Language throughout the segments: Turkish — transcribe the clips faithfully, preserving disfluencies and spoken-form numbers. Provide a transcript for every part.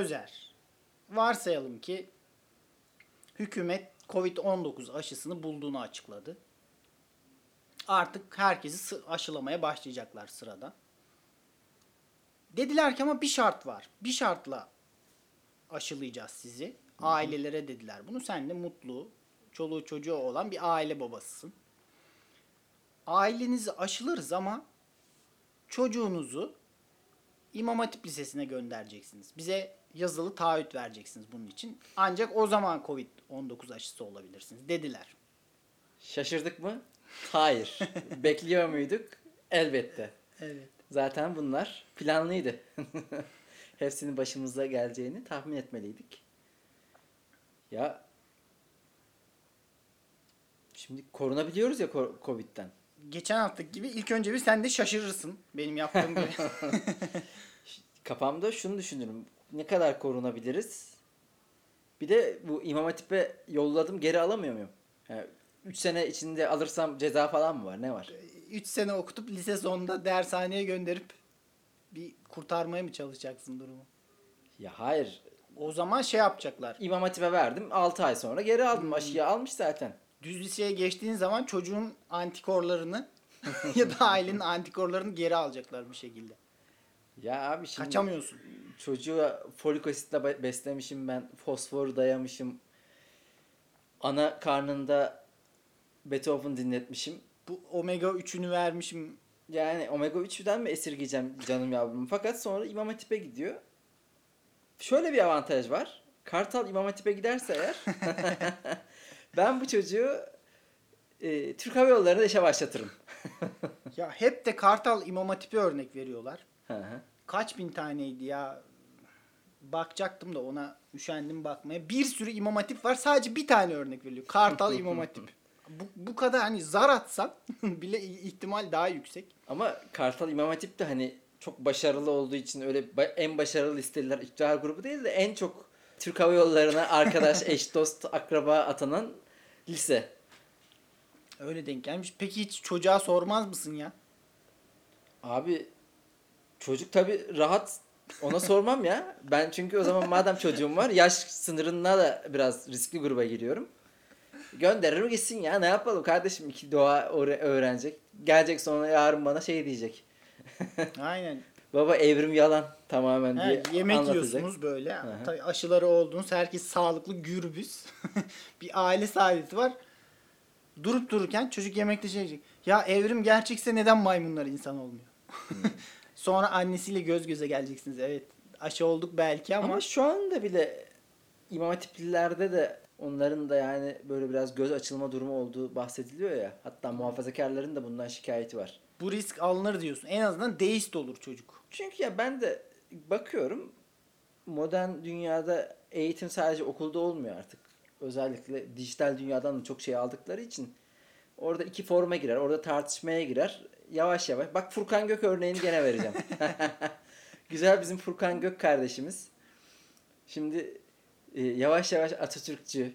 Özer. Varsayalım ki hükümet kovid on dokuz aşısını bulduğunu açıkladı. Artık herkesi aşılamaya başlayacaklar sırada. Dediler ki ama bir şart var. Bir şartla aşılayacağız sizi. Ailelere dediler bunu. Sen de mutlu, çoluğu çocuğu olan bir aile babasısın. Ailenizi aşılarız ama çocuğunuzu İmam Hatip Lisesi'ne göndereceksiniz. Bize yazılı taahhüt vereceksiniz bunun için. Ancak o zaman kovid on dokuz aşısı olabilirsiniz dediler. Şaşırdık mı? Hayır. Bekliyor muyduk? Elbette. Evet. Zaten bunlar planlıydı. Hepsinin başımıza geleceğini tahmin etmeliydik. Ya şimdi korunabiliyoruz ya Covid'den. Geçen haftaki gibi ilk önce bir sen de şaşırırsın benim yaptığım gibi. Kafamda şunu düşünürüm. Ne kadar korunabiliriz? Bir de bu İmam Hatip'e yolladım, geri alamıyor muyum? Yani üç sene içinde alırsam ceza falan mı var? Ne var? üç sene okutup lise sonunda dershaneye gönderip bir kurtarmaya mı çalışacaksın durumu? Ya hayır. O zaman şey yapacaklar. İmam Hatip'e verdim. altı ay sonra geri aldım. Hmm. Aşıyı almış zaten. Düz liseye geçtiğin zaman çocuğun antikorlarını ya da ailenin antikorlarını geri alacaklar bir şekilde. Ya abi şimdi kaçamıyorsun. Çocuğa folik asitle beslemişim ben. Fosfor dayamışım. Ana karnında Beethoven dinletmişim. Bu omega üçünü vermişim. Yani omega üçten mi esirgeyeceğim canım yavrum? Fakat sonra İmam Hatip'e gidiyor. Şöyle bir avantaj var. Kartal İmam Hatip'e giderse eğer ben bu çocuğu e, Türk Hava Yolları'nda işe başlatırım. Ya hep de Kartal İmam Hatip'e örnek veriyorlar. Hı hı. Kaç bin taneydi ya? Bakacaktım da ona üşendim bakmaya. Bir sürü İmam Hatip var. Sadece bir tane örnek veriliyor. Kartal İmam Hatip. Bu, bu kadar hani zar atsan bile ihtimal daha yüksek. Ama Kartal İmam Hatip de hani çok başarılı olduğu için öyle en başarılı listeler iktidar grubu değil de en çok Türk Hava Yolları'na arkadaş, eş, dost, akraba atanan lise. Öyle denk gelmiş. Peki hiç çocuğa sormaz mısın ya? Abi çocuk tabii rahat, ona sormam ya. Ben çünkü o zaman madem çocuğum var, yaş sınırına da biraz riskli gruba giriyorum. Gönderirim gitsin ya, ne yapalım kardeşim, iki doğa öğrenecek. Gelecek sonra yarın bana şey diyecek. Aynen. Baba evrim yalan tamamen diye evet, yemek anlatacak. Yiyorsunuz böyle. Tabii aşıları oldunuz. Herkes sağlıklı gürbüz. Bir aile saadeti var. Durup dururken çocuk yemekte şey diyecek. Ya evrim gerçekse neden maymunlar insan olmuyor? Hmm. Sonra annesiyle göz göze geleceksiniz. Evet aşı olduk belki ama. Ama şu anda bile İmam Hatiplilerde de onların da yani böyle biraz göz açılma durumu olduğu bahsediliyor ya. Hatta muhafazakarların da bundan şikayeti var. Bu risk alınır diyorsun. En azından deist olur çocuk. Çünkü ya ben de bakıyorum modern dünyada eğitim sadece okulda olmuyor artık. Özellikle dijital dünyadan da çok şey aldıkları için orada iki forma girer, orada tartışmaya girer. Yavaş yavaş. Bak Furkan Gök örneğini gene vereceğim. Güzel bizim Furkan Gök kardeşimiz. Şimdi e, yavaş yavaş Atatürkçü,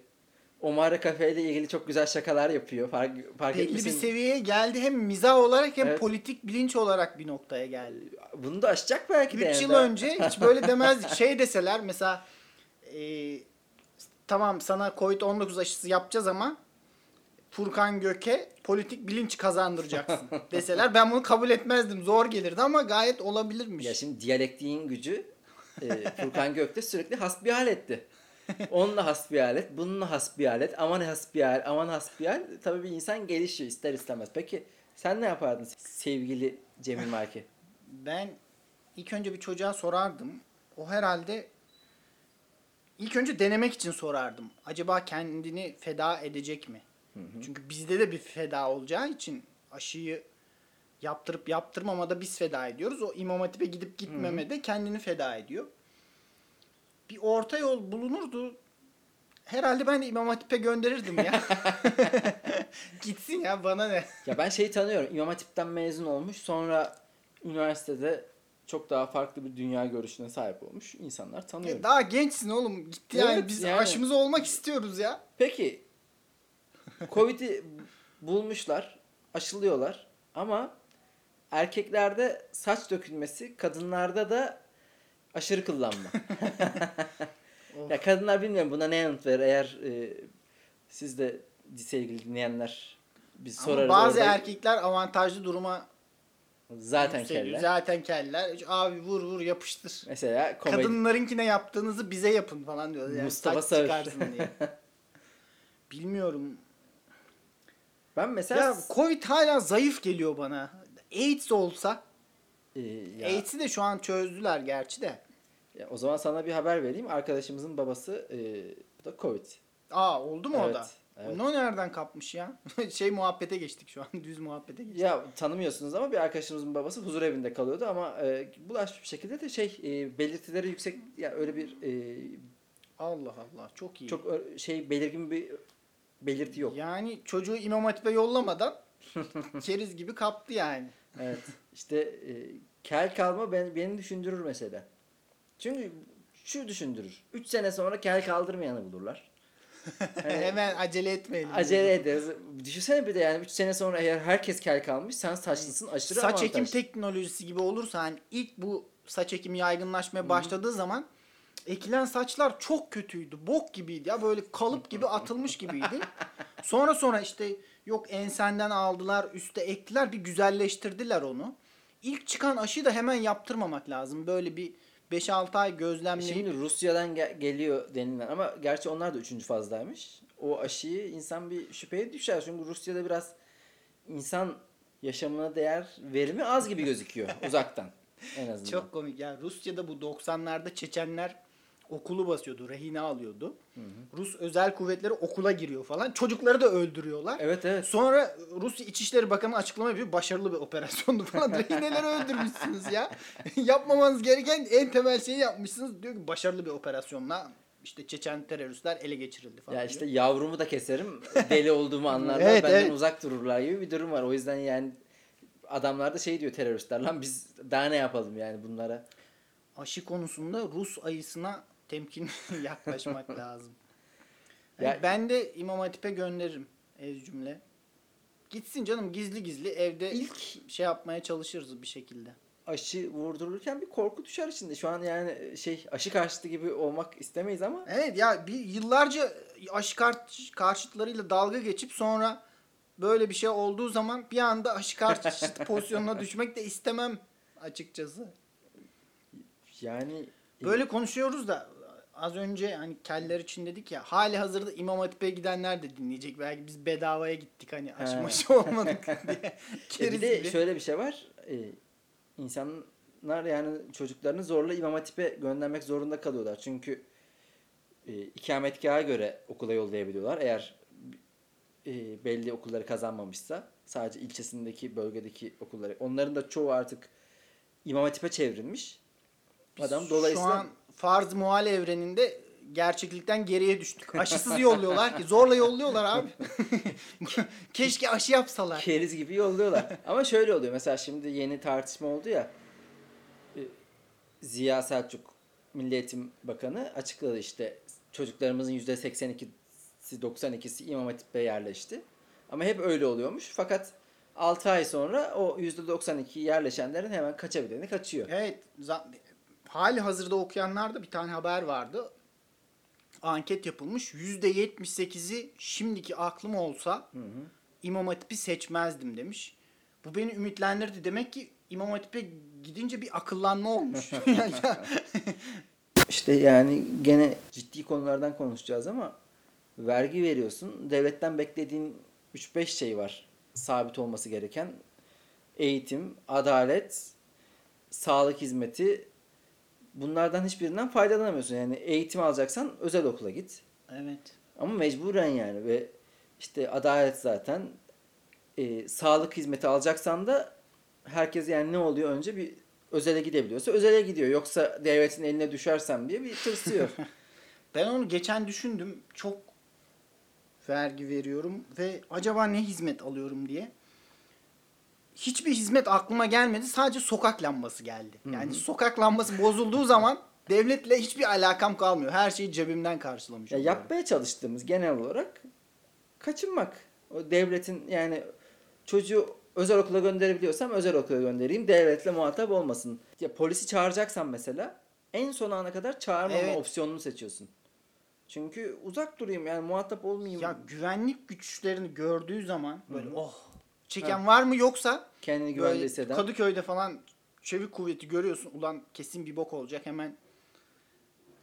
Omar Cafe ile ilgili çok güzel şakalar yapıyor. Fark, fark Belli etmişsin. Bir seviyeye geldi. Hem mizah olarak hem evet. Politik bilinç olarak bir noktaya geldi. Bunu da aşacak belki de. üç yıl önce hiç böyle demezdik. Şey deseler mesela e, tamam sana kovid on dokuz aşısı yapacağız ama Furkan Gök'e politik bilinç kazandıracaksın deseler ben bunu kabul etmezdim. Zor gelirdi ama gayet olabilirmiş. Ya şimdi diyalektiğin gücü e, Furkan Gök de sürekli hasbihal etti. Onunla hasbihal et, bununla hasbihal et, aman hasbihal, aman hasbihal. Tabii bir insan gelişiyor ister istemez. Peki sen ne yapardın sevgili Cemil Marki? Ben ilk önce bir çocuğa sorardım. O herhalde ilk önce denemek için sorardım. Acaba kendini feda edecek mi? Hı hı. Çünkü bizde de bir feda olacağı için aşıyı yaptırıp yaptırmamada biz feda ediyoruz. O İmam Hatip'e gidip gitmemede kendini feda ediyor. Bir orta yol bulunurdu. Herhalde ben de İmam Hatip'e gönderirdim ya. Gitsin ya bana ne. Ya ben şeyi tanıyorum. İmam Hatip'ten mezun olmuş. Sonra üniversitede çok daha farklı bir dünya görüşüne sahip olmuş. İnsanlar tanıyorum. E daha gençsin oğlum. Gitti evet, yani biz yani. Aşımız olmak istiyoruz ya. Peki. Covid'i bulmuşlar. Aşılıyorlar. Ama erkeklerde saç dökülmesi, kadınlarda da Aşırı kıllanma. Ya kadınlar bilmiyorum buna ne yanıt verir. Eğer e, siz de sevgili dinleyenler biz sorarız. Ama bazı orada. Erkekler avantajlı duruma zaten keller. Zaten keller. Abi vur vur yapıştır. Mesela komedi. Kadınlarınkine yaptığınızı bize yapın falan diyor. Yani Mustafa Sarı. Bilmiyorum. Ben mesela... Ya Covid hala zayıf geliyor bana. AIDS olsa... Ee, AIDS'i de şu an çözdüler gerçi de. Ya o zaman sana bir haber vereyim. Arkadaşımızın babası e, da Covid. Aa oldu mu evet, o da? Evet. Onu nereden kapmış ya? Şey muhabbete geçtik şu an. Düz muhabbete geçtik. Ya tanımıyorsunuz ama bir arkadaşımızın babası huzur evinde kalıyordu ama e, bulaşmış bir şekilde de şey e, belirtileri yüksek. Ya öyle bir... E, Allah Allah çok iyi. Çok şey belirgin bir... Belirti yok. Yani çocuğu İmam Hatip'e yollamadan keriz gibi kaptı yani. Evet. İşte e, kel kalma ben, beni düşündürür mesela. Çünkü şu düşündürür. üç sene sonra kel kaldırmayanı bulurlar. Yani, hemen acele etmeyelim. Acele ederiz. Düşünsene bir de yani üç sene sonra eğer herkes kel kalmış sen saçlısın aşırı saç avantaj. Saç ekim teknolojisi gibi olursa hani ilk bu saç ekimi yaygınlaşmaya Hı-hı. başladığı zaman ekilen saçlar çok kötüydü. Bok gibiydi ya. Böyle kalıp gibi atılmış gibiydi. Sonra sonra işte yok ensenden aldılar, üste ektiler, bir güzelleştirdiler onu. İlk çıkan aşıyı da hemen yaptırmamak lazım. Böyle bir beş altı ay gözlemleyip. Şimdi Rusya'dan gel- geliyor denilen ama gerçi onlar da üçüncü fazdaymış. O aşıyı insan bir şüpheye düşer. Çünkü Rusya'da biraz insan yaşamına değer verimi az gibi gözüküyor uzaktan en azından. Çok komik ya. Rusya'da bu doksanlarda Çeçenler okulu basıyordu, rehine alıyordu. Hı hı. Rus özel kuvvetleri okula giriyor falan. Çocukları da öldürüyorlar. Evet evet. Sonra Rus İçişleri Bakanı açıklama yapıyor. Başarılı bir operasyondu falan. Rehineleri öldürmüşsünüz ya. Yapmamanız gereken en temel şeyi yapmışsınız. Diyor ki başarılı bir operasyonla işte Çeçen teröristler ele geçirildi falan. Ya diyor. İşte yavrumu da keserim. Deli olduğumu anlarlar. Evet, benden evet. uzak dururlar gibi bir durum var. O yüzden yani adamlar da şey diyor teröristler. Lan biz daha ne yapalım yani bunlara. Aşı konusunda Rus ayısına temkinli yaklaşmak lazım. Yani ya, ben de İmam Hatip'e gönderirim ez cümle. Gitsin canım gizli gizli evde ilk şey yapmaya çalışırız bir şekilde. Aşı vurdurulurken bir korku düşer içinde. Şu an yani şey aşı karşıtı gibi olmak istemeyiz ama. Evet ya bir yıllarca aşı karşıtlarıyla dalga geçip sonra böyle bir şey olduğu zaman bir anda aşı karşıtı pozisyonuna düşmek de istemem açıkçası. Yani böyle konuşuyoruz da az önce hani keller için dedik ya hali hazırda İmam Hatip'e gidenler de dinleyecek. Belki biz bedavaya gittik hani aşımaşı olmadık diye. E bir de gibi. Şöyle bir şey var. Ee, insanlar yani çocuklarını zorla İmam Hatip'e göndermek zorunda kalıyorlar. Çünkü e, ikametgaha göre okula yollayabiliyorlar. Eğer e, belli okulları kazanmamışsa sadece ilçesindeki bölgedeki okulları. Onların da çoğu artık İmam Hatip'e çevrilmiş. Adam dolayısıyla... Şu an farz muhal evreninde gerçeklikten geriye düştük. Aşısız yolluyorlar ki. Zorla yolluyorlar abi. Keşke aşı yapsalar. Keriz gibi yolluyorlar. Ama şöyle oluyor. Mesela şimdi yeni tartışma oldu ya. Ziya Selçuk Milli Eğitim Bakanı açıkladı işte. Çocuklarımızın yüzde seksen ikisi doksan ikisi İmam Hatip'e yerleşti. Ama hep öyle oluyormuş. Fakat... altı ay sonra o yüzde doksan iki yerleşenlerin hemen kaçabildiğini kaçıyor. Evet. Hali hazırda okuyanlarda bir tane haber vardı. Anket yapılmış. yüzde yetmiş sekizi şimdiki aklım olsa hı hı. İmam Hatip'i seçmezdim demiş. Bu beni ümitlendirdi. Demek ki İmam Hatip'e gidince bir akıllanma olmuş. İşte yani gene ciddi konulardan konuşacağız ama vergi veriyorsun. Devletten beklediğin üç beş şey var. Sabit olması gereken eğitim, adalet, sağlık hizmeti bunlardan hiçbirinden faydalanamıyorsun. Yani eğitim alacaksan özel okula git. Evet. Ama mecburen yani ve işte adalet zaten e, sağlık hizmeti alacaksan da herkes yani ne oluyor önce bir özele gidebiliyorsa özele gidiyor. Yoksa devletin eline düşersem diye bir tırsıyor. Ben onu geçen düşündüm. Çok vergi veriyorum ve acaba ne hizmet alıyorum diye. Hiçbir hizmet aklıma gelmedi. Sadece sokak lambası geldi. Yani Hı-hı. sokak lambası bozulduğu zaman devletle hiçbir alakam kalmıyor. Her şeyi cebimden karşılamış. Ya yapmaya çalıştığımız genel olarak kaçınmak. O devletin yani çocuğu özel okula gönderebiliyorsam özel okula göndereyim. Devletle muhatap olmasın. Ya polisi çağıracaksan mesela en son ana kadar çağırmama evet. opsiyonunu seçiyorsun. Çünkü uzak durayım yani, muhatap olmayayım. Ya güvenlik güçlerini gördüğü zaman böyle Hı-hı. oh çeken ha. var mı yoksa kendini güvende hisseden. Kadıköy'de falan çevik kuvveti görüyorsun, ulan kesin bir bok olacak, hemen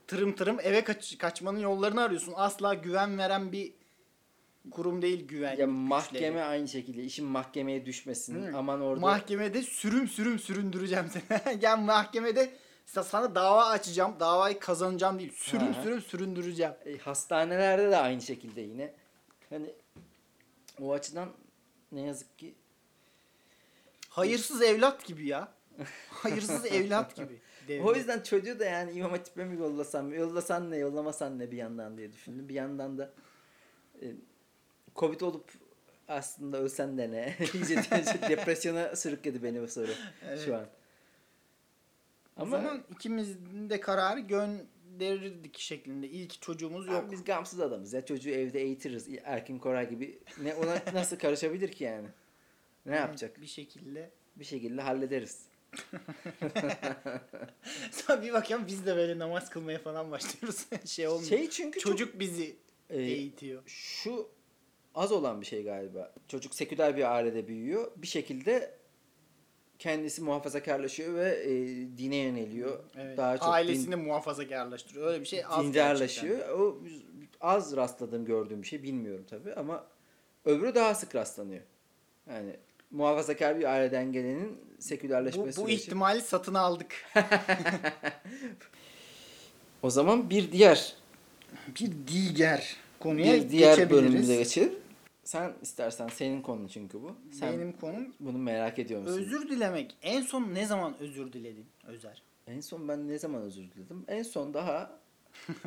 tırım tırım eve kaç, kaçmanın yollarını arıyorsun. Asla güven veren bir kurum değil güvenlik ya, mahkeme güçleri. Aynı şekilde işin mahkemeye düşmesin. Hı. Aman orada. Mahkemede sürüm sürüm süründüreceğim seni. Gel mahkemede sana dava açacağım, davayı kazanacağım değil. Sürüm ha. sürüm süründüreceğim. E, hastanelerde de aynı şekilde yine. Hani o açıdan ne yazık ki hayırsız evlat gibi ya. Hayırsız evlat gibi. Devlet. O yüzden çocuğu da yani İmam Hatip'e mi yollasam, yollasan ne, yollamasan ne bir yandan diye düşündüm. Bir yandan da e, Covid olup aslında ölsen de ne? İyice depresyona sürükledi beni bu soru evet. şu an. Ama o zaman ikimizin de kararı gönderirdik şeklinde. İyi ki çocuğumuz yok. Abi biz gamsız adamız ya. Çocuğu evde eğitiriz. Erkin Koray gibi. Ne, ona nasıl karışabilir ki yani? Ne yapacak? Bir şekilde. Bir şekilde hallederiz. Sonra bir bakıyorum biz de böyle namaz kılmaya falan başlıyoruz. şey olmuyor. Şey çünkü çocuk çok, bizi e, eğitiyor. Şu az olan bir şey galiba. Çocuk seküler bir ailede büyüyor. Bir şekilde kendisi muhafazakarlaşıyor ve e, dine yöneliyor. Evet. Daha çok ailesini din, muhafazakarlaştırıyor. Öyle bir şey az dindarlaşıyor. O az rastladığım, gördüğüm bir şey, bilmiyorum tabii ama öbürü daha sık rastlanıyor. Yani muhafazakar bir aileden gelenin sekülerleşmesi. Bu, bu süreci. İhtimali satın aldık. O zaman bir diğer bir diğer konuya bir diğer bölümümüze geçelim. Sen istersen, senin konun çünkü bu. Sen benim konum. Bunu merak ediyor musun? Özür dilemek. En son ne zaman özür diledin Özer? En son ben ne zaman özür diledim? En son daha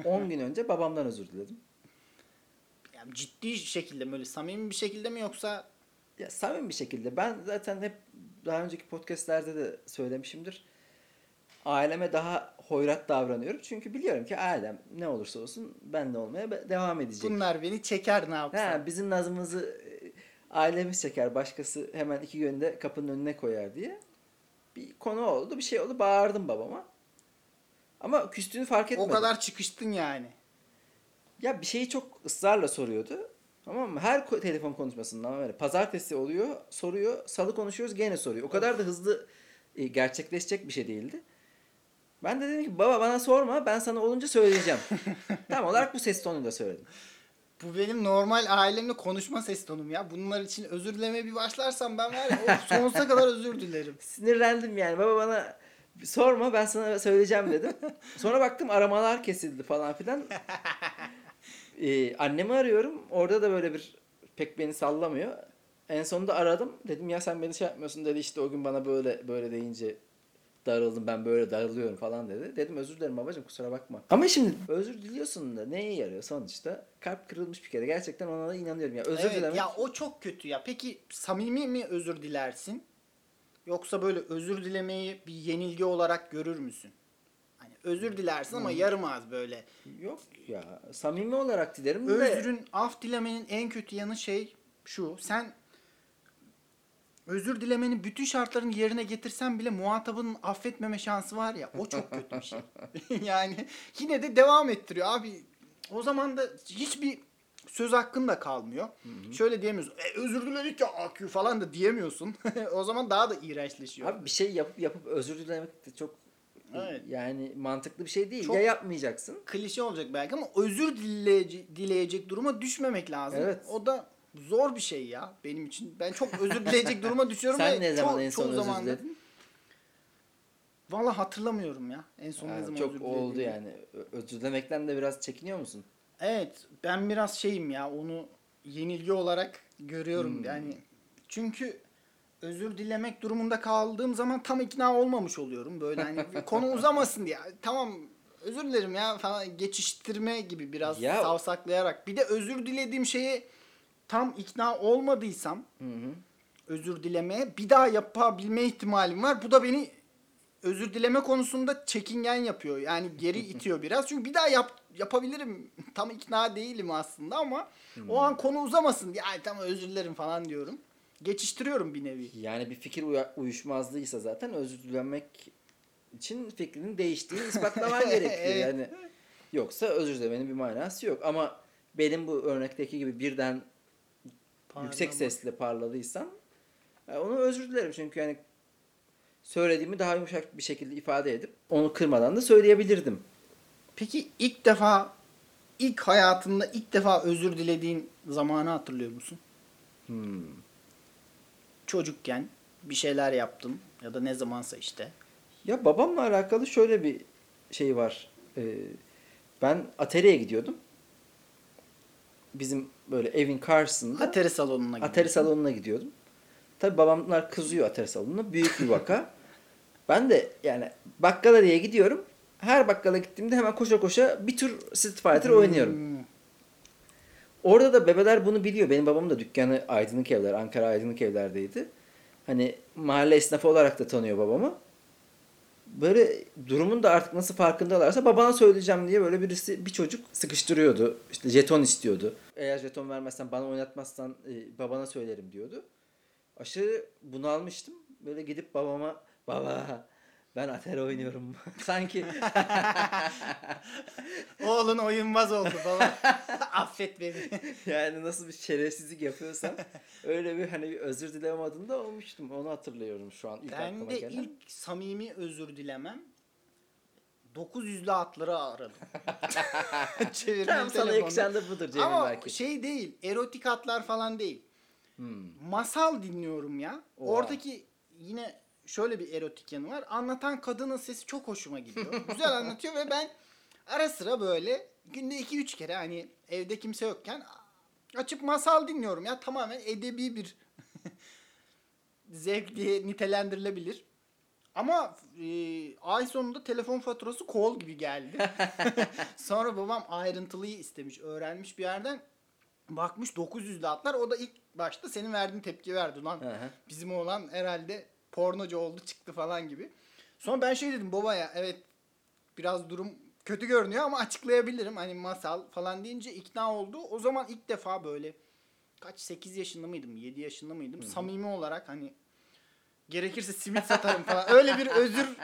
on gün önce babamdan özür diledim. Yani ciddi şekilde mi, öyle samimi bir şekilde mi yoksa? Ya samimi bir şekilde. Ben zaten hep daha önceki podcastlerde de söylemişimdir. Aileme daha hoyrat davranıyorum. Çünkü biliyorum ki ailem ne olursa olsun benle olmaya devam edecek. Bunlar beni çeker, ne yapsam. Ha, bizim nazımızı ailemiz çeker. Başkası hemen iki günde kapının önüne koyar diye. Bir konu oldu, bir şey oldu. Bağırdım babama. Ama küstüğünü fark etmedim. O kadar çıkıştın yani. Ya bir şeyi çok ısrarla soruyordu. Tamam mı? Her telefon konuşmasından böyle. Pazartesi oluyor, soruyor. Salı konuşuyoruz, gene soruyor. O kadar da hızlı e, gerçekleşecek bir şey değildi. Ben de dedim ki baba bana sorma, ben sana olunca söyleyeceğim. Tam olarak bu ses tonuyla söyledim. Bu benim normal ailemle konuşma ses tonum ya. Bunlar için özür dilemeye bir başlarsam ben var ya sonsuza kadar özür dilerim. Sinirlendim yani. Baba bana sorma, ben sana söyleyeceğim dedim. Sonra baktım aramalar kesildi falan filan. Ee, annemi arıyorum. Orada da böyle bir pek beni sallamıyor. En sonunda aradım. Dedim ya sen beni şey yapmıyorsun dedi. İşte o gün bana böyle böyle deyince darıldım. Ben böyle darılıyorum falan dedi. Dedim özür dilerim babacığım, kusura bakma. Ama şimdi özür diliyorsun da neye yarıyor sonuçta? Kalp kırılmış bir kere. Gerçekten ona da inanıyorum. Ya özür evet, dilemek. Ya o çok kötü ya. Peki samimi mi özür dilersin? Yoksa böyle özür dilemeyi bir yenilgi olarak görür müsün? Özür dilersin ama hmm. yarım ağız böyle. Yok ya, samimi olarak dilerim. Özrün, de. Af dilemenin en kötü yanı şey şu. Sen özür dilemenin bütün şartlarını yerine getirsen bile muhatabının affetmeme şansı var ya, o çok kötü bir şey. Yani yine de devam ettiriyor abi. O zaman da hiçbir söz hakkın da kalmıyor. Hı-hı. Şöyle diyemiyorsun. E, özür diledik ya A Q falan da diyemiyorsun. O zaman daha da iğrençleşiyor. Abi bir şey yapıp, yapıp özür dilemek de çok... Evet. Yani mantıklı bir şey değil. Çok ya yapmayacaksın. Klişe olacak belki ama özür dileyecek, dileyecek duruma düşmemek lazım. Evet. O da zor bir şey ya benim için. Ben çok özür dileyecek duruma düşüyorum. Sen ne zaman çok, en son özür diledin? Valla hatırlamıyorum ya. En son yani ne zaman özür diledim. Çok oldu yani. Özür dilemekten de biraz çekiniyor musun? Evet. Ben biraz şeyim ya. Onu yenilgi olarak görüyorum. Hmm. Yani çünkü... Özür dilemek durumunda kaldığım zaman tam ikna olmamış oluyorum. Böyle hani konu uzamasın diye. Tamam özür dilerim ya falan geçiştirme gibi biraz ya. Savsaklayarak. Bir de özür dilediğim şeyi tam ikna olmadıysam hı hı. özür dilemeye bir daha yapabilme ihtimalim var. Bu da beni özür dileme konusunda çekingen yapıyor. Yani geri itiyor biraz. Çünkü bir daha yap, yapabilirim. Tam ikna değilim aslında ama hı. o an konu uzamasın diye. Ay tamam özür dilerim falan diyorum. Geçiştiriyorum bir nevi. Yani bir fikir uy- uyuşmazlığıysa zaten özür dilemek için fikrinin değiştiğini ispatlaman gerekiyor. Yani yoksa özür dilemenin bir manası yok. Ama benim bu örnekteki gibi birden parlamak, yüksek sesle parladıysam yani onu özür dilerim. Çünkü yani söylediğimi daha yumuşak bir şekilde ifade edip onu kırmadan da söyleyebilirdim. Peki ilk defa, ilk hayatında ilk defa özür dilediğin zamanı hatırlıyor musun? Hmm. Çocukken bir şeyler yaptım ya da ne zamansa işte. Ya babamla alakalı şöyle bir şey var. Ee, ben atariye gidiyordum. Bizim böyle evin karşısında. Atari salonuna gidiyordum. Atari salonuna gidiyordum. Tabii babamlar kızıyor atari salonuna. Büyük bir vaka. Ben de yani bakkala diye gidiyorum. Her bakkala gittiğimde hemen koşa koşa bir tur Street Fighter hmm. oynuyorum. Orada da bebeler bunu biliyor. Benim babam da dükkanı Aydınlık Evler, Ankara Aydınlık Evler'deydi. Hani mahalle esnafı olarak da tanıyor babamı. Böyle durumun da artık nasıl farkındalarsa babana söyleyeceğim diye böyle birisi, bir çocuk sıkıştırıyordu. İşte jeton istiyordu. Eğer jeton vermezsen, bana oynatmazsan e, babana söylerim diyordu. Aşırı bunalmıştım. Böyle gidip babama, baba ben atari oynuyorum. Sanki oğlun oyunmaz oldu baba. Affet beni. Yani nasıl bir şerefsizlik yapıyorsam öyle bir hani bir özür dileme adında olmuştum. Onu hatırlıyorum şu an. İlk ben de gelen. ilk samimi özür dilemem dokuz yüzlü atları aradım. Tam sana yakışan da budur Cemil Marx. Ama belki şey değil, erotik atlar falan değil. Hmm. Masal dinliyorum ya. Oha. Oradaki yine şöyle bir erotik yanı var. Anlatan kadının sesi çok hoşuma gidiyor. Güzel anlatıyor ve ben ara sıra böyle günde iki üç kere hani evde kimse yokken açıp masal dinliyorum ya. Tamamen edebi bir zevk diye nitelendirilebilir. Ama e, ay sonunda telefon faturası kol gibi geldi. Sonra babam ayrıntılıyı istemiş. Öğrenmiş bir yerden. Bakmış dokuz yüzlü atlar. O da ilk başta senin verdiğin tepki verdi. Lan bizim oğlan herhalde pornocu oldu çıktı falan gibi. Sonra ben şey dedim, baba ya evet biraz durum kötü görünüyor ama açıklayabilirim. Hani masal falan deyince ikna oldu. O zaman ilk defa böyle kaç sekiz yaşında mıydım yedi yaşında mıydım Hı-hı. samimi olarak hani gerekirse simit satarım falan. Öyle bir özür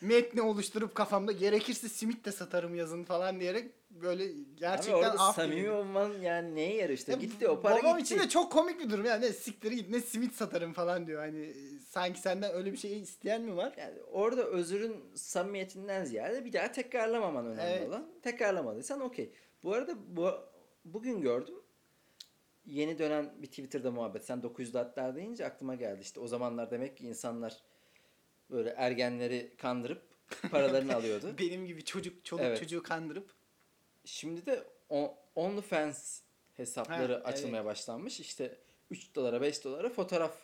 metni oluşturup kafamda gerekirse simit de satarım yazın falan diyerek böyle gerçekten abi orada samimi gibi. Olman yani neye yarıyor işte ya, gitti o para gitti. Babam için de çok komik bir durum yani, ne siktiri git ne simit satarım falan diyor hani sanki senden öyle bir şey isteyen mi var? Yani orada özürün samimiyetinden ziyade bir daha tekrarlamaman önemli evet. olan. Tekrarlamadıysan okey. Bu arada bu, bugün gördüm. Yeni dönen bir Twitter'da muhabbet. Sen dokuz yüzlü atlar deyince aklıma geldi. İşte o zamanlar demek ki insanlar böyle ergenleri kandırıp paralarını alıyordu. Benim gibi çocuk çoluk evet. çocuğu kandırıp. Şimdi de OnlyFans hesapları ha, açılmaya evet. başlanmış. İşte üç dolara beş dolara fotoğraf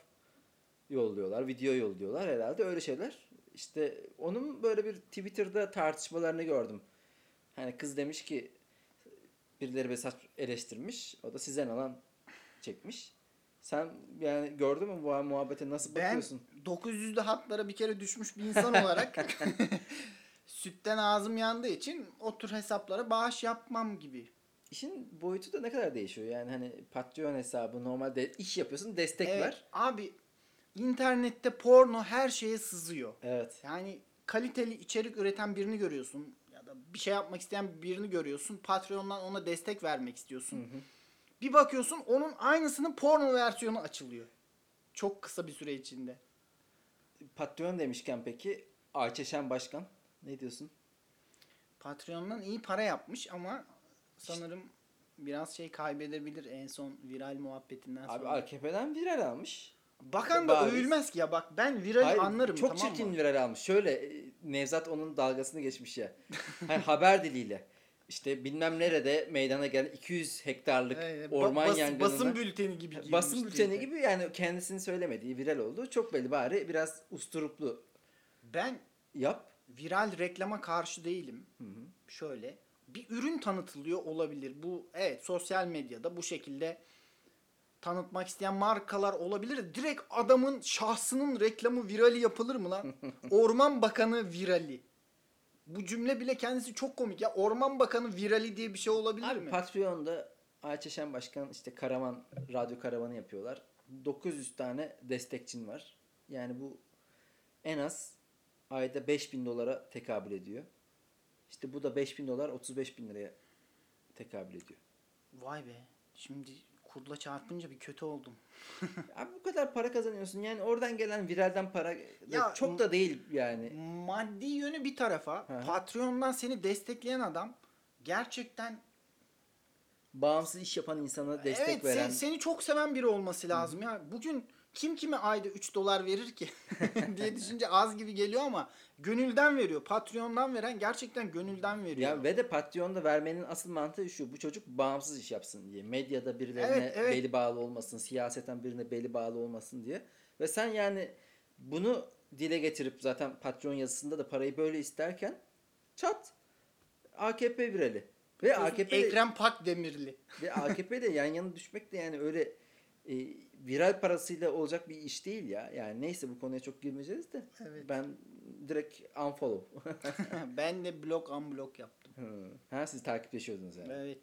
yolluyorlar, video yolluyorlar herhalde öyle şeyler. İşte onun böyle bir Twitter'da tartışmalarını gördüm. Hani kız demiş ki birileri beni saç eleştirmiş. O da sizden alan çekmiş. Sen yani gördün mü bu muhabbete nasıl ben bakıyorsun? Ben dokuz yüzlü hatlara bir kere düşmüş bir insan olarak sütten ağzım yandığı için o tür hesaplara bağış yapmam gibi. İşin boyutu da ne kadar değişiyor. Yani hani Patreon hesabı normalde iş yapıyorsun destek evet, ver. Abi internette porno her şeye sızıyor. Evet. Yani kaliteli içerik üreten birini görüyorsun. Ya da bir şey yapmak isteyen birini görüyorsun. Patreon'dan ona destek vermek istiyorsun. Hı hı. Bir bakıyorsun onun aynısının porno versiyonu açılıyor. Çok kısa bir süre içinde. Patreon demişken peki Ayçeşen Başkan ne diyorsun? Patreon'dan iyi para yapmış ama sanırım işte biraz şey kaybedebilir en son viral muhabbetinden sonra. Abi A K P'den viral almış. Bakan da Bariz. Övülmez ki ya bak ben virali Hayır, anlarım tamam mı? Çok çirkin viral almış. Şöyle Nevzat onun dalgasını geçmiş ya. Hani haber diliyle. İşte bilmem nerede meydana gelen iki yüz hektarlık evet, orman bas, yangınına. Basın bülteni gibi girmişti. Basın bülteni gibi yani kendisini söylemediği viral oldu. Çok belli bari biraz usturuplu. Ben yap. Viral reklama karşı değilim. Hı hı. Şöyle bir ürün tanıtılıyor olabilir. Bu evet sosyal medyada bu şekilde tanıtmak isteyen markalar olabilir. Direkt adamın şahsının reklamı virali yapılır mı lan? Orman Bakanı virali. Bu cümle bile kendisi çok komik ya. Orman Bakanı virali diye bir şey olabilir Abi, mi? Patreon'da Ayçeşen Başkan işte karavan, radyo karavanı yapıyorlar. dokuz yüz tane destekçin var. Yani bu en az ayda beş bin dolara tekabül ediyor. İşte bu da beş bin dolar otuz beş bin liraya tekabül ediyor. Vay be. Şimdi kurla çarpınca bir kötü oldum. Abi bu kadar para kazanıyorsun. Yani oradan gelen viralden para ya, çok da değil yani. Maddi yönü bir tarafa. Hı-hı. Patreon'dan seni destekleyen adam gerçekten bağımsız iş yapan insana destek evet, veren. Evet, seni çok seven biri olması lazım. Hı-hı. Ya bugün kim kime ayda üç dolar verir ki diye düşünce az gibi geliyor ama gönülden veriyor. Patreon'dan veren gerçekten gönülden veriyor. Ya ve de Patreon'da vermenin asıl mantığı şu: bu çocuk bağımsız iş yapsın diye. Medyada birilerine evet, evet. beli bağlı olmasın, siyaseten birine beli bağlı olmasın diye. Ve sen yani bunu dile getirip zaten Patreon yazısında da parayı böyle isterken çat A K P virali. Ve A K P Ekrem Pakdemirli. Ve A K P de yan yana düşmek de yani öyle E, viral parasıyla olacak bir iş değil ya. Yani neyse bu konuya çok girmeyeceğiz de. Evet. Ben direkt unfollow. Ben de block unblock yaptım. Hı. Ha, siz takipleşiyordunuz yani. Evet.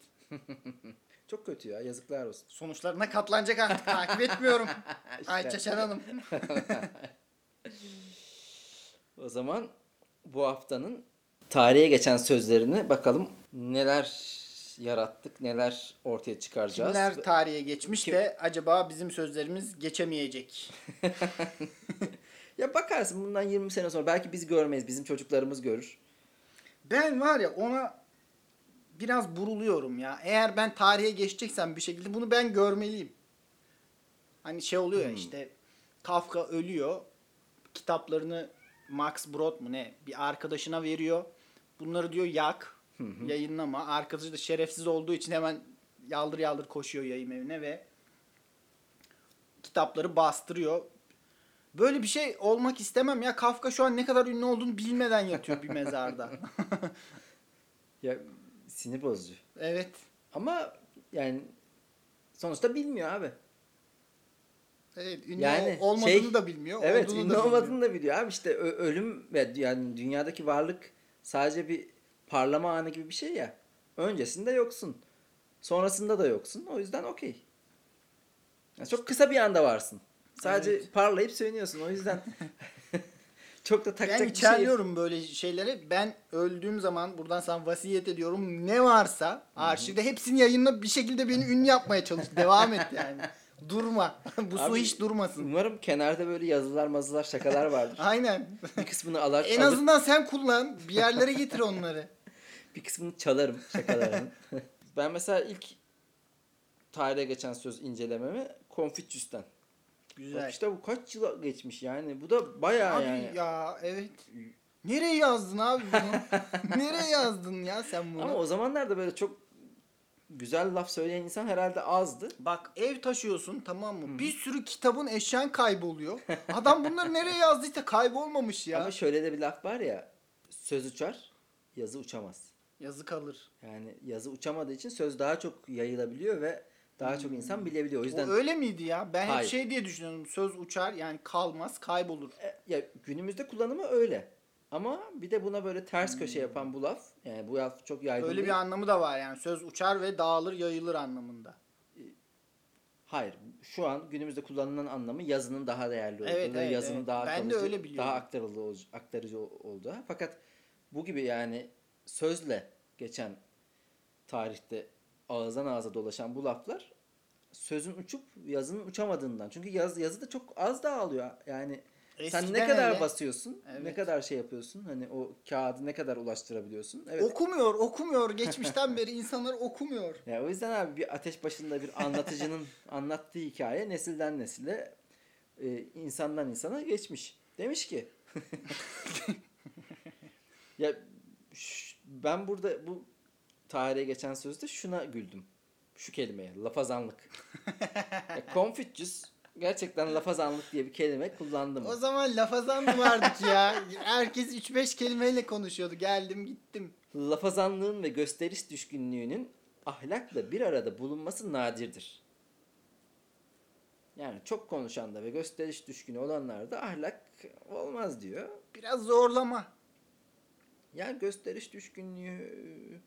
Çok kötü ya. Yazıklar olsun. Sonuçlarına katlanacak artık. Takip etmiyorum. İşte. Ayçeşen Hanım. O zaman bu haftanın tarihe geçen sözlerini bakalım neler yarattık, neler ortaya çıkaracağız. Kimler tarihe geçmiş Kim? de acaba bizim sözlerimiz geçemeyecek. Ya bakarsın bundan yirmi sene sonra belki biz görmeyiz, bizim çocuklarımız görür. Ben var ya ona biraz buruluyorum ya. Eğer ben tarihe geçeceksem bir şekilde bunu ben görmeliyim. Hani şey oluyor hmm. ya işte Kafka ölüyor. Kitaplarını Max Brod mu ne bir arkadaşına veriyor. Bunları diyor yak. Hı hı. Yayınlama. Arkadaşı da şerefsiz olduğu için hemen yaldır yaldır koşuyor yayın evine ve kitapları bastırıyor. Böyle bir şey olmak istemem ya. Kafka şu an ne kadar ünlü olduğunu bilmeden yatıyor bir mezarda. Ya sinir bozucu. Evet. Ama yani sonuçta bilmiyor abi. Evet, ünlü yani olmadığını şey, da bilmiyor. Evet, ünlü da olmadığını bilmiyor. da biliyor abi. İşte ölüm ve yani dünyadaki varlık sadece bir parlama anı gibi bir şey ya. Öncesinde yoksun. Sonrasında da yoksun. O yüzden okey. Yani çok kısa bir anda varsın. Sadece evet. parlayıp sönüyorsun. O yüzden çok da takacak ben bir şey. Ben içerliyorum böyle şeyleri. Ben öldüğüm zaman buradan sana vasiyet ediyorum. Ne varsa arşivde hepsini yayınla, bir şekilde beni ünlü yapmaya çalış. Devam et yani. Durma. Bu Abi, su hiç durmasın. Umarım kenarda böyle yazılar mazılar şakalar vardır. Aynen. Bir kısmını alar. En alır. azından sen kullan. Bir yerlere getir onları. Bir kısmını çalarım şakalarını. Ben mesela ilk tarihe geçen söz incelememi Konfüçyüs'ten. Güzel. Bak işte bu kaç yıl geçmiş yani. Bu da bayağı abi yani. Ya evet. Nereye yazdın abi bunu? Nereye yazdın ya sen bunu? Ama o zamanlarda böyle çok güzel laf söyleyen insan herhalde azdı. Bak ev taşıyorsun, tamam mı? Hmm. Bir sürü kitabın, eşyan kayboluyor. Adam bunları nereye yazdıysa kaybolmamış ya. Ama şöyle de bir laf var ya. Söz uçar, yazı uçamaz. Yazı kalır. Yani yazı uçamadığı için söz daha çok yayılabiliyor ve daha hmm. çok insan bilebiliyor. O yüzden o öyle miydi ya? Ben Hayır. hep şey diye düşünüyorum. Söz uçar yani kalmaz, kaybolur. E, ya günümüzde kullanımı öyle. Ama bir de buna böyle ters hmm. köşe yapan bu laf. Yani bu laf çok yaygın. Öyle bir anlamı da var yani. Söz uçar ve dağılır, yayılır anlamında. Hayır. Şu an günümüzde kullanılan anlamı yazının daha değerli olduğu. Evet, evet, yazının evet. daha ben de öyle biliyorum. Daha aktarıcı, aktarıcı olduğu. Fakat bu gibi yani sözle geçen tarihte ağızdan ağza dolaşan bu laflar sözün uçup yazının uçamadığından. Çünkü yaz, yazı da çok az dağılıyor. Yani Eskiden sen ne kadar öyle. basıyorsun, evet. ne kadar şey yapıyorsun, hani o kağıdı ne kadar ulaştırabiliyorsun. Evet. Okumuyor, okumuyor. Geçmişten beri insanlar okumuyor. Ya o yüzden abi bir ateş başında bir anlatıcının anlattığı hikaye nesilden nesile, e, insandan insana geçmiş. Demiş ki, ya ş- ben burada bu tarihe geçen sözde şuna güldüm, şu kelimeye, lafazanlık. Konfüçyüs gerçekten lafazanlık diye bir kelime kullandım. O zaman lafazan mı vardı ki ya? Herkes üç beş kelimeyle konuşuyordu. Geldim gittim. Lafazanlığın ve gösteriş düşkünlüğünün ahlakla bir arada bulunması nadirdir. Yani çok konuşan da ve gösteriş düşkünü olanlar da ahlak olmaz diyor. Biraz zorlama. Yani gösteriş düşkünlüğü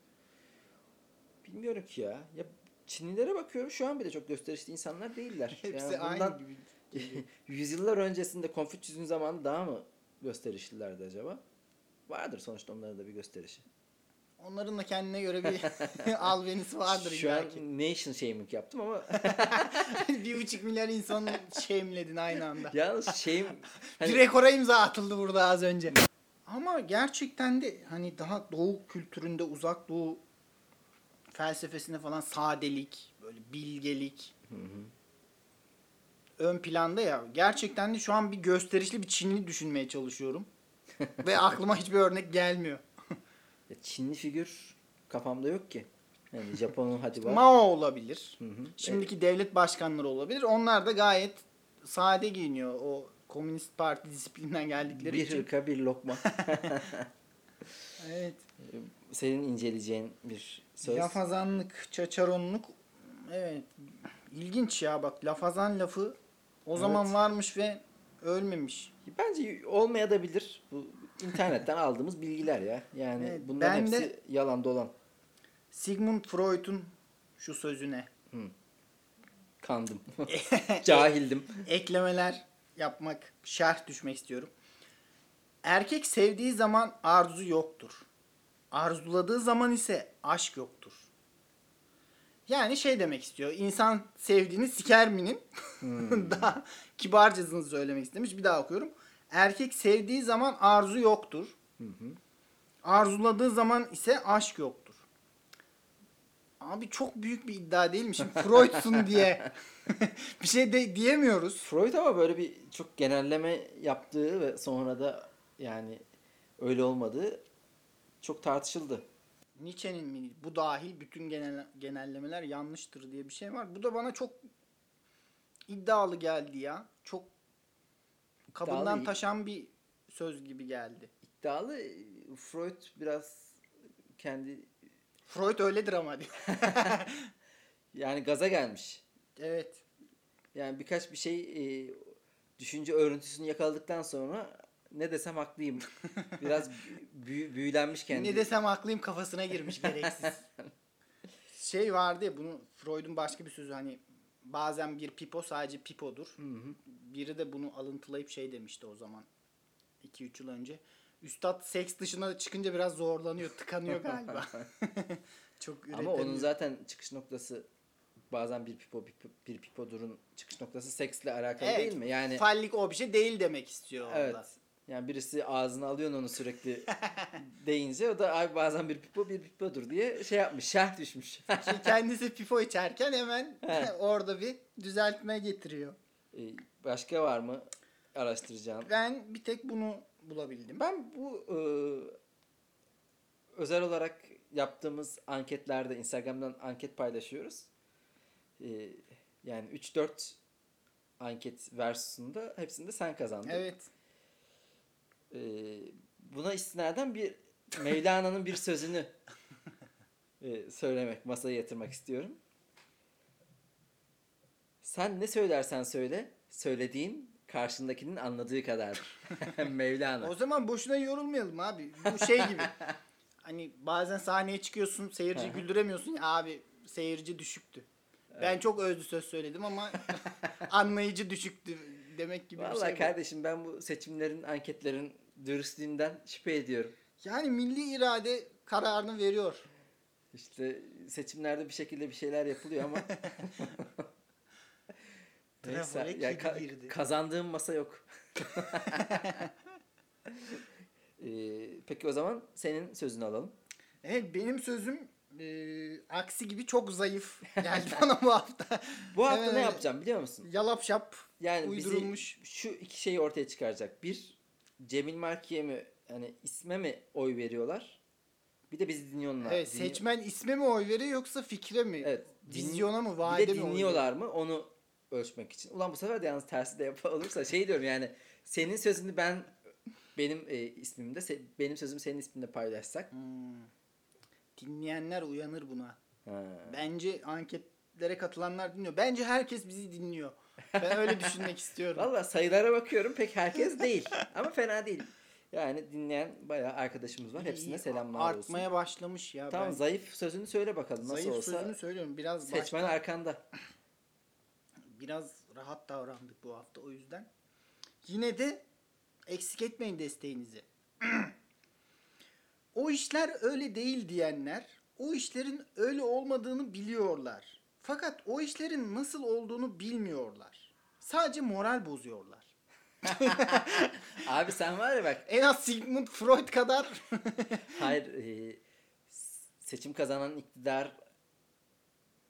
bilmiyorum ki ya. Ya Çinlilere bakıyorum, şu an bile çok gösterişli insanlar değiller. Hepsi yani aynı gibi. Yüzyıllar öncesinde Konfüçyüs'ün zamanı daha mı gösterişlilerdi acaba? Vardır sonuçta onların da bir gösterişi. Onların da kendine göre bir albenisi vardır. Şu an nation shaming yaptım ama. Bir buçuk milyar insanı shameledin aynı anda. Yalnız shame... Hani... Bir rekora imza atıldı burada az önce. Ama gerçekten de hani daha doğu kültüründe, uzak doğu felsefesinde falan sadelik, böyle bilgelik, hı hı, ön planda ya. Gerçekten de şu an bir gösterişli bir Çinli düşünmeye çalışıyorum. Ve aklıma hiçbir örnek gelmiyor. Ya Çinli figür kafamda yok ki. Yani Japon'un hadi var. Mao olabilir. Hı hı. Şimdiki evet, devlet başkanları olabilir. Onlar da gayet sade giyiniyor. O Komünist Parti disiplinden geldikleri bir için. Bir hırka bir lokma. Evet. Senin inceleyeceğin bir söz. Lafazanlık, çaçaronluk. Evet. İlginç ya bak. Lafazan lafı o evet, zaman varmış ve ölmemiş. Bence olmaya da bilir. Bu internetten aldığımız bilgiler ya. Yani evet, bunların hepsi yalan dolan. Sigmund Freud'un şu sözüne. Hı. Kandım. Cahildim. Eklemeler yapmak, şerh düşmek istiyorum. Erkek sevdiği zaman arzu yoktur. Arzuladığı zaman ise aşk yoktur. Yani şey demek istiyor. İnsan sevdiğini siker minin. Hmm. Daha kibarcasını söylemek istemiş. Bir daha okuyorum. Erkek sevdiği zaman arzu yoktur. Hı hı. Arzuladığı zaman ise aşk yoktur. Abi çok büyük bir iddia değil mi? Şimdi Freud'sun diye bir şey de diyemiyoruz. Freud ama böyle bir çok genelleme yaptığı ve sonra da yani öyle olmadığı çok tartışıldı. Nietzsche'nin mi bu dahil bütün genel, genellemeler yanlıştır diye bir şey var. Bu da bana çok iddialı geldi ya. Çok kabından iddialı, taşan bir söz gibi geldi. İddialı Freud biraz kendi... Freud öyledir ama. Yani gaza gelmiş. Evet. Yani birkaç bir şey e, düşünce örüntüsünü yakaladıktan sonra ne desem haklıyım. Biraz büyü, büyülenmiş kendi. Ne desem haklıyım kafasına girmiş gereksiz. Şey vardı ya, bunu Freud'un başka bir sözü, hani bazen bir pipo sadece pipodur. Hı hı. Biri de bunu alıntılayıp şey demişti o zaman. iki üç yıl önce. Üstad seks dışına çıkınca biraz zorlanıyor, tıkanıyor galiba. Çok üretemiyor. Ama onun zaten çıkış noktası bazen bir pipo bir, bir pipo durun çıkış noktası seksle alakalı evet, değil mi? Yani fallik o bir şey değil demek istiyor orada. Evet. Yani birisi ağzına alıyor onu sürekli deyince o da abi bazen bir pipo bir pipo dur diye şey yapmış, şerh düşmüş. Şimdi kendisi pipo içerken hemen orada bir düzeltme getiriyor. Başka var mı araştıracağım? Ben bir tek bunu bulabildim. Ben bu e, özel olarak yaptığımız anketlerde Instagram'dan anket paylaşıyoruz. E, yani üç dört anket versiyonunda hepsinde sen kazandın. Evet. E, buna istinaden bir Mevlana'nın bir sözünü e, söylemek, masaya yatırmak istiyorum. Sen ne söylersen söyle, söylediğin karşındakinin anladığı kadar. Mevlana. O zaman boşuna yorulmayalım abi. Bu şey gibi. Hani bazen sahneye çıkıyorsun, seyirci güldüremiyorsun. Abi seyirci düşüktü. Evet. Ben çok özlü söz söyledim ama anlayıcı düşüktü demek gibi vallahi bir şey. Vallahi kardeşim bu. Ben bu seçimlerin, anketlerin dürüstlüğünden şüphe ediyorum. Yani milli irade kararını veriyor. İşte seçimlerde bir şekilde bir şeyler yapılıyor ama... Neyse, ya ka- kazandığım masa yok. ee, peki o zaman senin sözünü alalım. Evet, benim sözüm e, aksi gibi çok zayıf geldi bana bu hafta. Bu hafta ee, ne yapacağım biliyor musun? Yalap şap yani uydurulmuş. Şu iki şeyi ortaya çıkaracak. Bir, Cemil Marx'e mi hani isme mi oy veriyorlar? Bir de bizi dinliyorlar. Evet, dinliyor. Seçmen isme mi oy veriyor yoksa fikre mi? Evet, din- vizyona mı, vaade mi? Bir de dinliyorlar mı onu ölçmek için. Ulan bu sefer de yalnız tersi de yap- olursa şey diyorum yani senin sözünü ben benim e, ismimde se- benim sözümü senin isminde paylaşsak. Hmm. Dinleyenler uyanır buna. Ha. Bence anketlere katılanlar dinliyor. Bence herkes bizi dinliyor. Ben öyle düşünmek istiyorum. Valla sayılara bakıyorum pek herkes değil. Ama fena değil. Yani dinleyen bayağı arkadaşımız var. Hepsine selamlar olsun. Artmaya başlamış ya. Tamam ben... zayıf sözünü söyle bakalım. Nasıl zayıf olsa sözünü söylüyorum. Biraz seçmen baştan... arkanda. Biraz rahat davrandık bu hafta o yüzden. Yine de Eksik etmeyin desteğinizi. O işler öyle değil diyenler, o işlerin öyle olmadığını biliyorlar. Fakat o işlerin nasıl olduğunu bilmiyorlar. Sadece moral bozuyorlar. Abi sen var ya bak. En az Sigmund Freud kadar. Hayır. E, seçim kazanan iktidar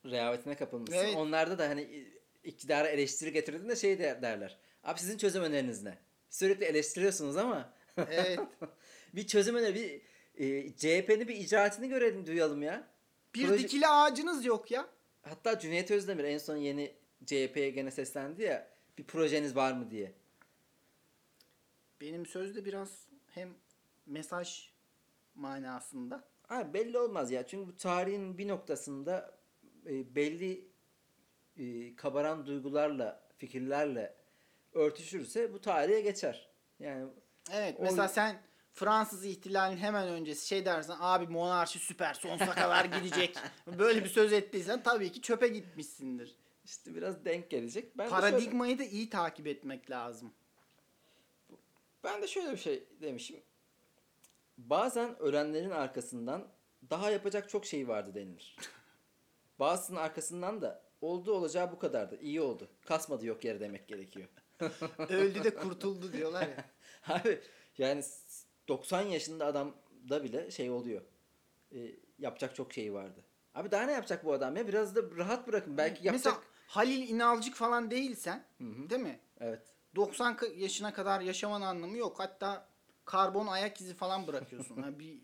rehavetine kapılmışsın. Evet. Onlarda da hani iktidara eleştiri getirdiğinde şey derler. Abi sizin çözüm öneriniz ne? Sürekli eleştiriyorsunuz ama. Evet. Bir çözüm öneri, bir e, C H P'nin bir icraatını görelim, duyalım ya. Bir Proje... dikili ağacınız yok ya. Hatta Cüneyt Özdemir en son yeni C H P'ye gene seslendi ya. Bir projeniz var mı diye. Benim sözde biraz hem mesaj manasında. Abi belli olmaz ya. Çünkü bu tarihin bir noktasında e, belli e, kabaran duygularla, fikirlerle örtüşürse bu tarihe geçer. Yani evet. O... Mesela sen Fransız ihtilalinin hemen öncesi şey dersen, abi monarşi süper, sonsuza kadar gidecek. Böyle bir söz ettiysen tabii ki çöpe gitmişsindir. İşte biraz denk gelecek. Ben Paradigmayı da, şöyle... da iyi takip etmek lazım. Ben de şöyle bir şey demişim. Bazen ölenlerin arkasından daha yapacak çok şey vardı denilir. Bazısının arkasından da oldu olacağı bu kadardı. İyi oldu. Kasmadı yok yere demek gerekiyor. Öldü de kurtuldu diyorlar ya. Abi yani doksan yaşında adamda bile şey oluyor. E, yapacak çok şey vardı. Abi daha ne yapacak bu adam ya? Biraz da rahat bırakın. Belki yapacak. Mesela Halil İnalcık falan değilsen, hı-hı, değil mi? Evet. doksan yaşına kadar yaşamanın anlamı yok. Hatta karbon ayak izi falan bırakıyorsun. Ha, bir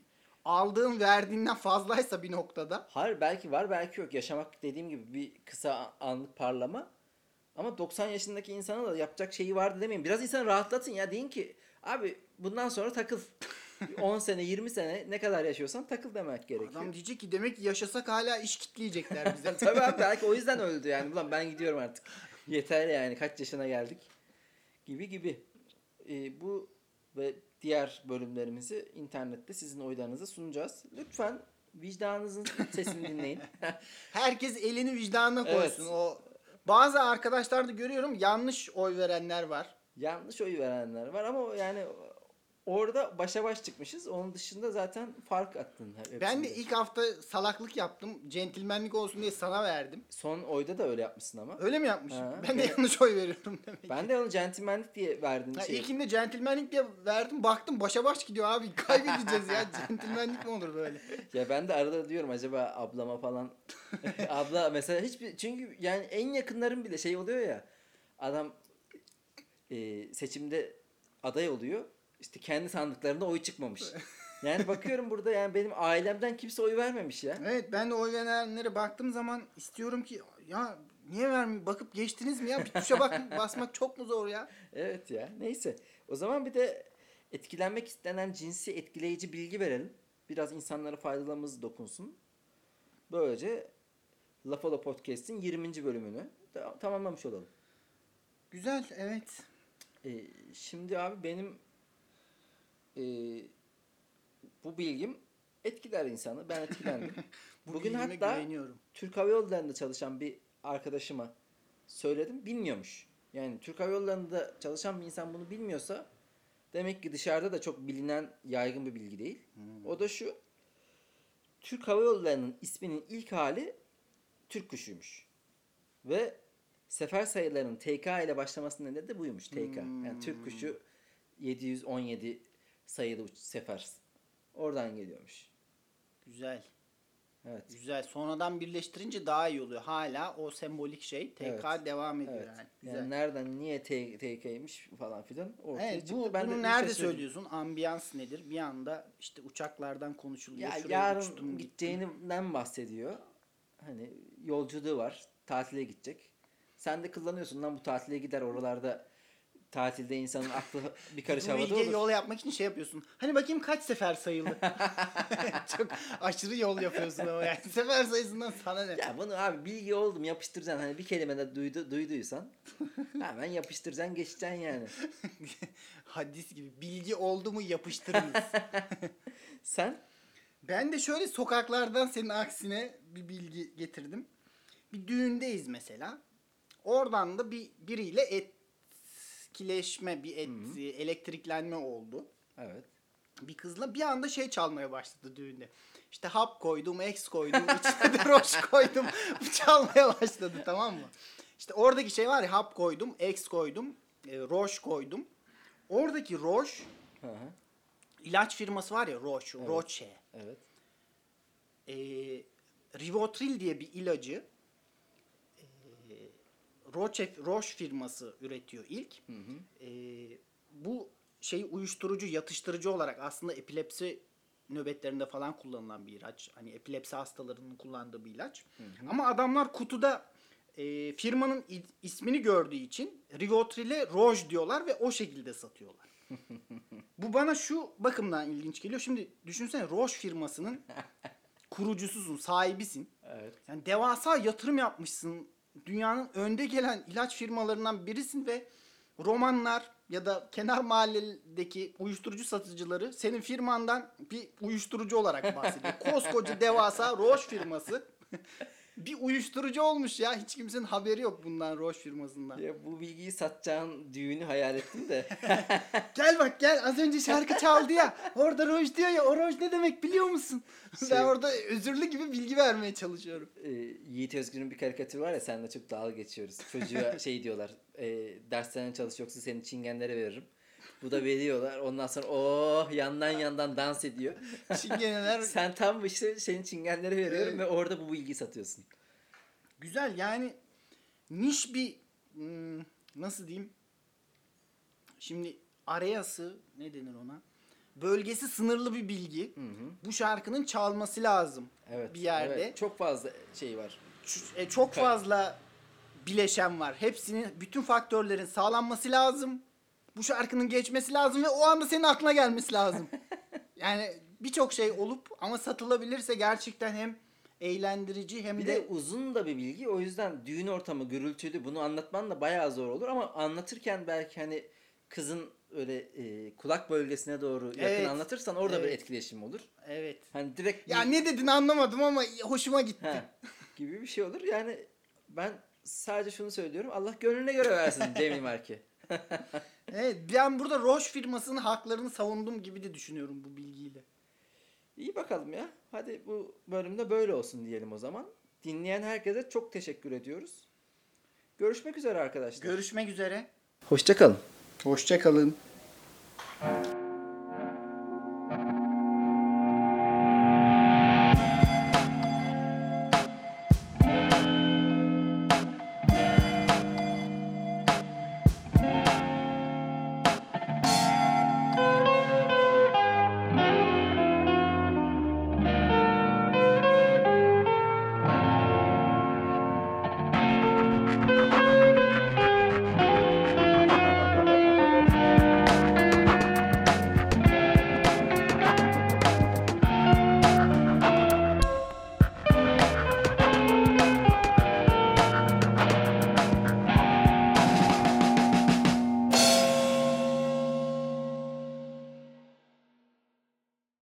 aldığın verdiğinden fazlaysa bir noktada. Hayır, belki var belki yok. Yaşamak dediğim gibi bir kısa anlık parlama. Ama doksan yaşındaki insana da yapacak şeyi vardı demeyin. Biraz insanı rahatlatın ya. Deyin ki abi bundan sonra takıl. on sene, yirmi sene ne kadar yaşıyorsan takıl demek gerekiyor. Adam diyecek ki demek ki yaşasak hala iş kitleyecekler bize. Tabii abi, belki o yüzden öldü yani. Ulan ben gidiyorum artık. Yeter yani, kaç yaşına geldik. Gibi gibi. Ee, bu ve diğer bölümlerimizi internette sizin oylarınıza sunacağız. Lütfen vicdanınızın sesini dinleyin. Herkes elini vicdanına koysun. Evet. O bazı arkadaşlar da görüyorum, yanlış oy verenler var. Yanlış oy verenler var ama yani orada başa baş çıkmışız. Onun dışında zaten fark attın. Ben de ilk hafta salaklık yaptım. Centilmenlik olsun diye sana verdim. Son oyda da öyle yapmışsın ama. Öyle mi yapmışım? Ha, ben de evet. Yanlış oy veriyorum demek. Ben de onu centilmenlik diye verdim. İlkinde centilmenlik diye verdim. Baktım başa baş gidiyor abi. Kaybedeceğiz ya. Centilmenlik mi olur böyle? Ya ben de arada diyorum acaba ablama falan. Abla mesela hiçbir... Çünkü yani en yakınların bile şey oluyor ya. Adam e, seçimde aday oluyor. İşte kendi sandıklarında oy çıkmamış. Yani bakıyorum burada yani benim ailemden kimse oy vermemiş ya. Evet, ben de oy verenlere baktığım zaman istiyorum ki ya niye vermiyor? Bakıp geçtiniz mi ya? Bir tuşa bak, basmak çok mu zor ya? Evet ya, neyse. O zaman bir de etkilenmek istenen cinsi etkileyici bilgi verelim. Biraz insanlara faydalarımız dokunsun. Böylece La Fala Podcast'in yirminci bölümünü tamamlamış olalım. Güzel, evet. Ee, şimdi abi benim Ee, bu bilgim etkiler insanı. Ben etkilendim. Bugün hatta Türk Hava Yolları'nda çalışan bir arkadaşıma söyledim. Bilmiyormuş. Yani Türk Hava Yolları'nda çalışan bir insan bunu bilmiyorsa demek ki dışarıda da çok bilinen, yaygın bir bilgi değil. Hmm. O da şu. Türk Hava Yolları'nın isminin ilk hali Türk kuşuymuş. Ve sefer sayılarının T K ile başlamasının nedeni de buymuş. T K. Hmm. Yani Türk kuşu yedi yüz on yedi sayılı uç sefer. Oradan geliyormuş. Güzel. Evet. Güzel. Sonradan birleştirince daha iyi oluyor. Hala o sembolik şey T K evet. devam ediyor evet. yani. Güzel. Yani nereden niye T K'ymiş falan filan ortaya evet, çıktı. Bu, ben bunu nerede söylüyorsun? Ambiyans nedir? Bir anda işte uçaklardan konuşuluyor. Ya, yarın uçtum, gideceğinden bahsediyor. Hani yolculuğu var. Tatile gidecek. Sen de kullanıyorsun lan bu tatile gider oralarda. Tatilde insanın aklı bir karış havada olur. Yol yapmak için şey yapıyorsun. Hani bakayım kaç sefer sayılı. Çok aşırı yol yapıyorsun ama yani. Sefer sayısından sana ne? Ya bunu abi bilgi oldum yapıştıracaksın. Hani bir kelime de duydu, duyduysan hemen yapıştıracaksın, geçeceksin yani. Hadis gibi. Bilgi oldu mu yapıştırırız. Sen? Ben de şöyle sokaklardan senin aksine bir bilgi getirdim. Bir düğündeyiz mesela. Oradan da bir biriyle et etkileşme, bir et, hı hı. elektriklenme oldu. Evet. Bir kızla bir anda şey çalmaya başladı düğünde. İşte hap koydum, eks koydum, içine de Roche koydum. Çalmaya başladı, tamam mı? İşte oradaki şey var ya, hap koydum, eks koydum, e, Roche koydum. Oradaki Roche, hı hı. ilaç firması var ya Roche, evet. Roche. Evet. E, Rivotril diye bir ilacı e, Roche, Roche firması üretiyor ilk. Hı hı. E, bu şey uyuşturucu, yatıştırıcı olarak aslında epilepsi nöbetlerinde falan kullanılan bir ilaç. Hani epilepsi hastalarının kullandığı bir ilaç. Hı hı. Ama adamlar kutuda e, firmanın ismini gördüğü için Rivotril'e Roche diyorlar ve o şekilde satıyorlar. Bu bana şu bakımdan ilginç geliyor. Şimdi düşünsene, Roche firmasının kurucususun, sahibisin. Evet. Yani devasa yatırım yapmışsın. Dünyanın önde gelen ilaç firmalarından birisin ve romanlar ya da kenar mahalledeki uyuşturucu satıcıları senin firmandan bir uyuşturucu olarak bahsediyor. Koskoca devasa Roche firması bir uyuşturucu olmuş ya. Hiç kimsenin haberi yok bundan, Roche firmasından. Ya bu bilgiyi satacağın düğünü hayal ettim de. Gel bak gel, az önce şarkı çaldı ya. Orada Roche diyor ya, o Roche ne demek biliyor musun? Şey, ben orada özürlü gibi bilgi vermeye çalışıyorum. E, Yiğit Özgür'ün bir karikatürü var ya, seninle çok dalga geçiyoruz. Çocuğa şey diyorlar, e, derslerine çalış yoksa seni çingenlere veririm. Bu da veriyorlar. Ondan sonra oh yandan yandan dans ediyor. Çingeneler. Sen tam işte senin çingenlere veriyorum evet. Ve orada bu bilgiyi satıyorsun. Güzel yani, niş bir nasıl diyeyim? Şimdi arayası ne denir ona? Bölgesi sınırlı bir bilgi. Hı hı. Bu şarkının çalması lazım evet, bir yerde. Evet. Çok fazla şey var. Ç- e, çok fazla bileşen var. Hepsinin, bütün faktörlerin sağlanması lazım. Bu şarkının geçmesi lazım ve o anda senin aklına gelmesi lazım. Yani birçok şey olup ama satılabilirse gerçekten hem eğlendirici hem bir de... Bir de uzun da bir bilgi. O yüzden düğün ortamı gürültülü. Bunu anlatman da bayağı zor olur ama anlatırken belki hani kızın öyle e, kulak bölgesine doğru yakın evet. anlatırsan orada evet. bir etkileşim olur. Evet. Hani direkt... Ya bir... ne dedin anlamadım ama hoşuma gitti. Ha, gibi bir şey olur. Yani ben sadece şunu söylüyorum. Allah gönlüne göre versin Cemil Mark'ı. Evet, ben burada Roche firmasının haklarını savundum gibi de düşünüyorum bu bilgiyle. İyi bakalım ya. Hadi bu bölümde böyle olsun diyelim o zaman. Dinleyen herkese çok teşekkür ediyoruz. Görüşmek üzere arkadaşlar. Görüşmek üzere. Hoşça kalın. Hoşça kalın.